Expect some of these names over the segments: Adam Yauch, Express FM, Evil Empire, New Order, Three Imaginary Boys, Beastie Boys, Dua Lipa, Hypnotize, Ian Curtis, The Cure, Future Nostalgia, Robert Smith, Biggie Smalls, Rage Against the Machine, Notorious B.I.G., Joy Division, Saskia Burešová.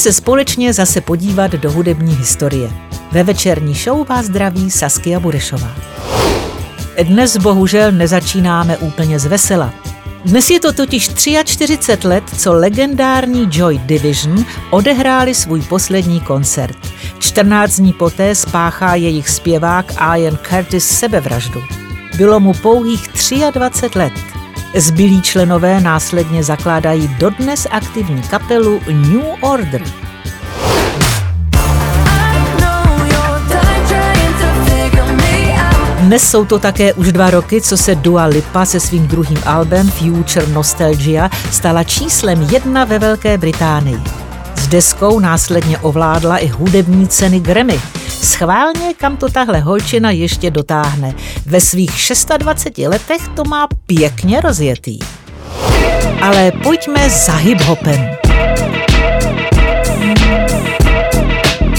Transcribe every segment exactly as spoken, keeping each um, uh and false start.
Pojďme se společně zase podívat do hudební historie. Ve večerní show vás zdraví Saskia Burešová. Dnes bohužel nezačínáme úplně zvesela. Dnes je to totiž čtyřicet tři let, co legendární Joy Division odehráli svůj poslední koncert. čtrnáct dní poté spáchá jejich zpěvák Ian Curtis sebevraždu. Bylo mu pouhých dvacet tři let. Zbylí členové následně zakládají dodnes aktivní kapelu New Order. Dnes jsou to také už dva roky, co se Dua Lipa se svým druhým albem Future Nostalgia stala číslem jedna ve Velké Británii. S deskou následně ovládla i hudební ceny Grammy. Schválně, kam to tahle holčina ještě dotáhne. Ve svých dvaceti šesti letech to má pěkně rozjetý. Ale pojďme za hiphopem.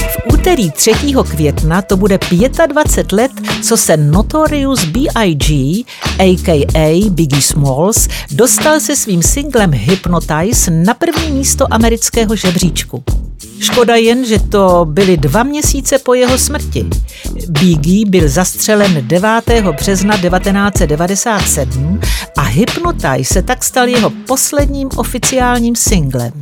V úterý třetího května to bude dvacet pět let, co se Notorious B I G a k a. Biggie Smalls dostal se svým singlem Hypnotize na první místo amerického žebříčku. Škoda jen, že to byly dva měsíce po jeho smrti. Biggie byl zastřelen devátého března devatenáct set devadesát sedm a Hypnotize se tak stal jeho posledním oficiálním singlem.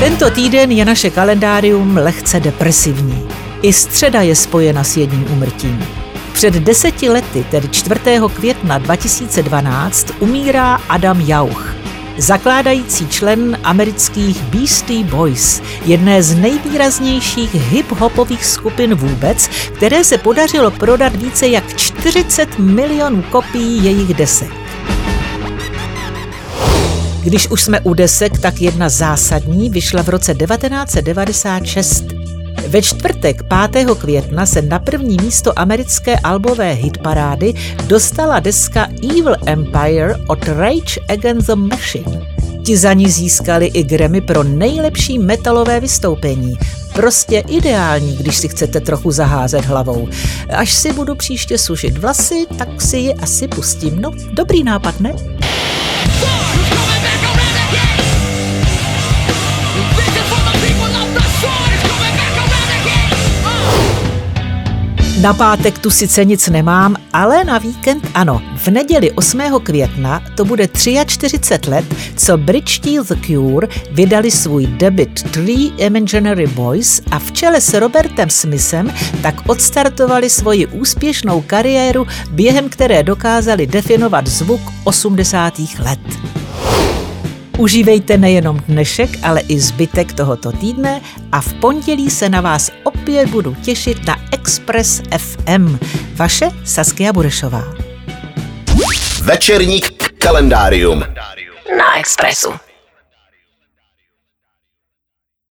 Tento týden je naše kalendárium lehce depresivní. I středa je spojena s jedním úmrtím. Před deseti lety, tedy čtvrtého května dva tisíce dvanáct, umírá Adam Yauch, zakládající člen amerických Beastie Boys, jedné z nejvýraznějších hip-hopových skupin vůbec, které se podařilo prodat více jak čtyřicet milionů kopií jejich desek. Když už jsme u desek, tak jedna zásadní vyšla v roce devatenáct set devadesát šest. Ve čtvrtek pátého května se na první místo americké albové hitparády dostala deska Evil Empire od Rage Against the Machine. Ti za ní získali i Grammy pro nejlepší metalové vystoupení. Prostě ideální, když si chcete trochu zaházet hlavou. Až si budu příště sušit vlasy, tak si je asi pustím. No, dobrý nápad, ne? Na pátek tu sice nic nemám, ale na víkend ano. V neděli osmého května to bude čtyřicet tři let, co britští The Cure vydali svůj debut Three Imaginary Boys a v čele s Robertem Smithem tak odstartovali svoji úspěšnou kariéru, během které dokázali definovat zvuk osmdesátých let. Užívejte nejenom dnešek, ale i zbytek tohoto týdne a v pondělí se na vás opět budu těšit na Express F M. Vaše Saskia Burešová. Večerník kalendárium na Expressu.